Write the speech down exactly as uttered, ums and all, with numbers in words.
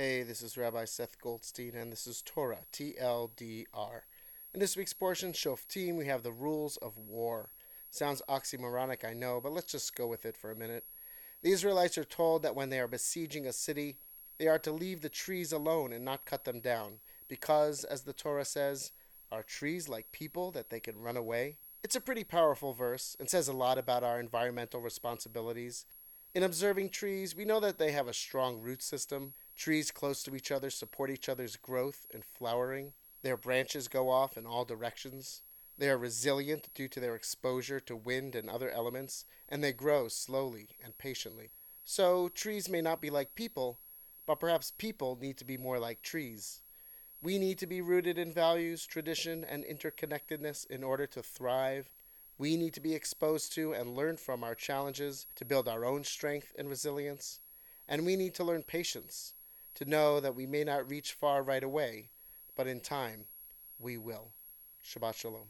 Hey, this is Rabbi Seth Goldstein, and this is Torah, T L D R. In this week's portion, Shoftim, we have the rules of war. Sounds oxymoronic, I know, but let's just go with it for a minute. The Israelites are told that when they are besieging a city, they are to leave the trees alone and not cut them down, because, as the Torah says, are trees like people that they can run away? It's a pretty powerful verse and says a lot about our environmental responsibilities. In observing trees, we know that they have a strong root system. Trees close to each other support each other's growth and flowering. Their branches go off in all directions. They are resilient due to their exposure to wind and other elements, and they grow slowly and patiently. So, trees may not be like people, but perhaps people need to be more like trees. We need to be rooted in values, tradition, and interconnectedness in order to thrive. We need to be exposed to and learn from our challenges to build our own strength and resilience. And we need to learn patience, to know that we may not reach far right away, but in time, we will. Shabbat Shalom.